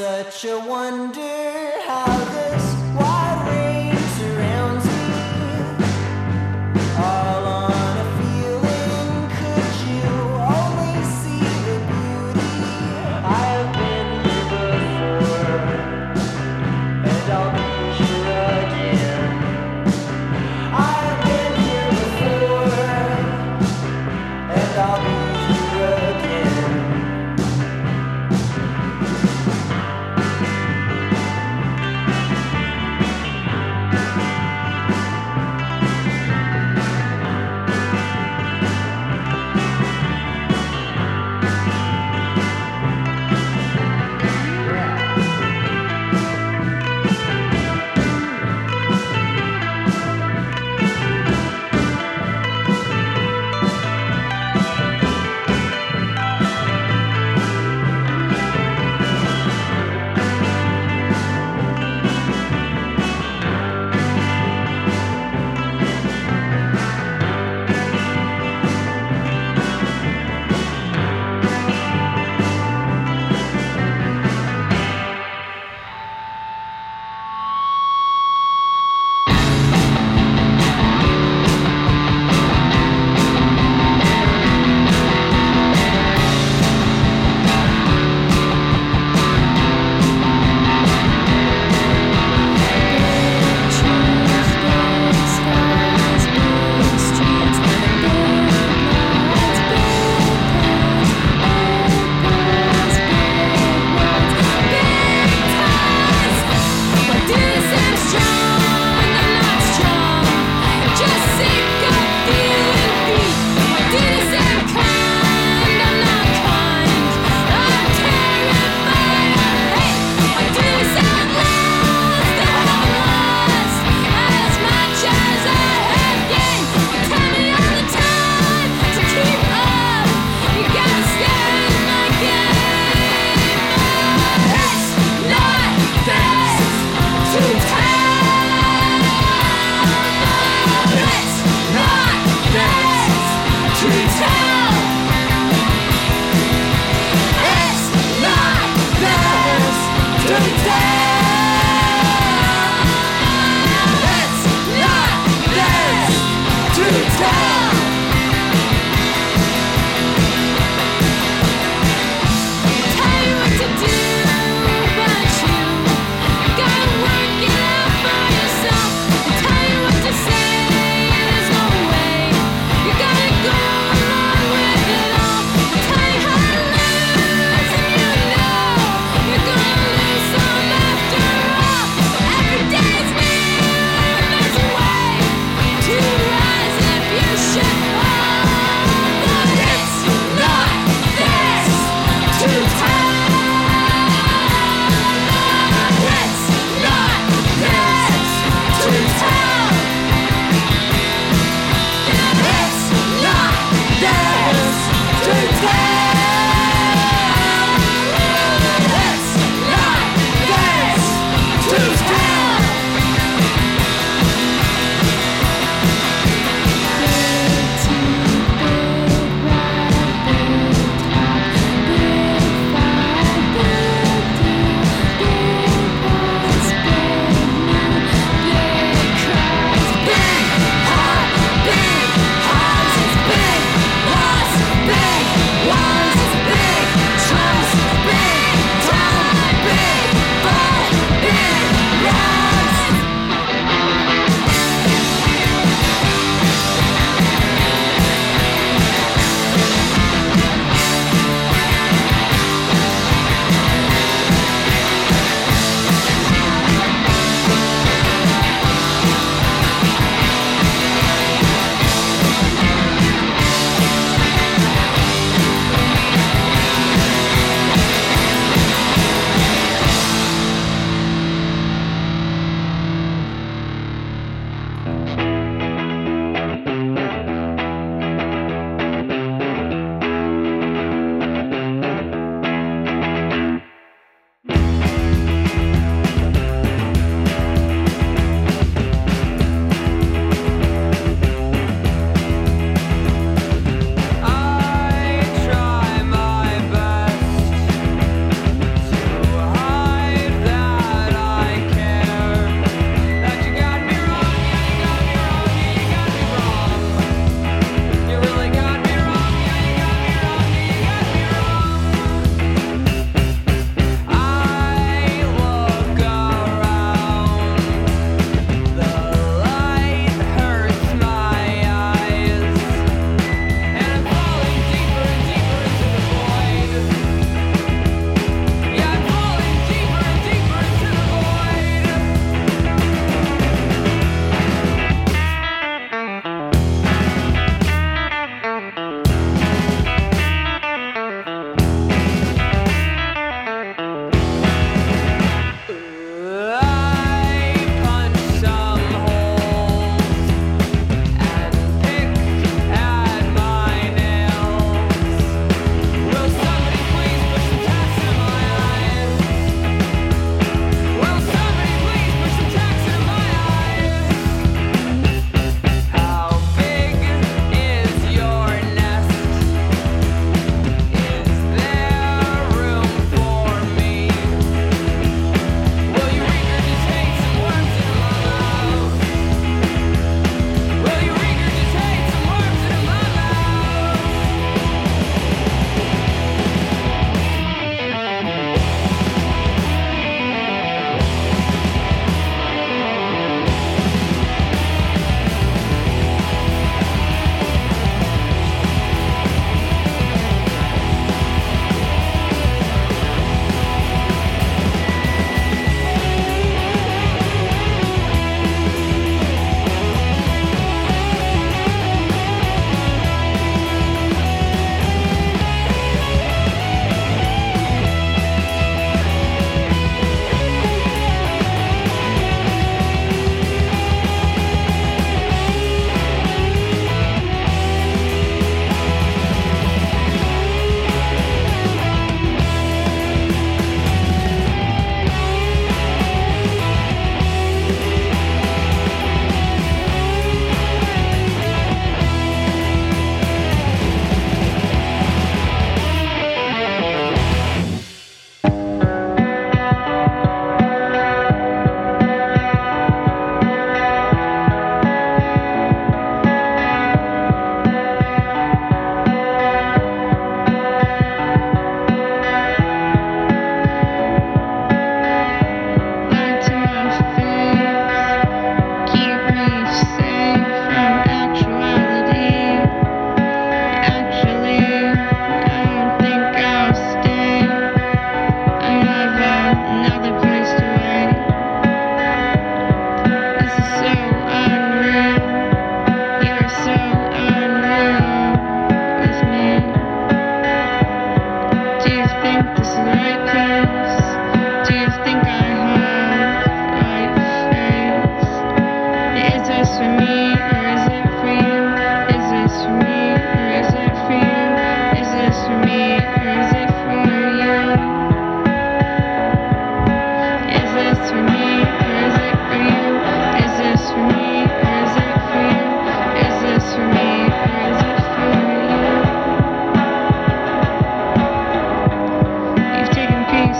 Such a wonder how this wide range surrounds me, all on a feeling. Could you only see the beauty? I've been here before, and I'll be here again. I've been here before, and I'll be here again.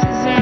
Is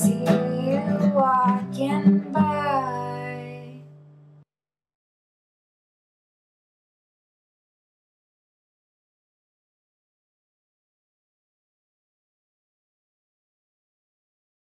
see you.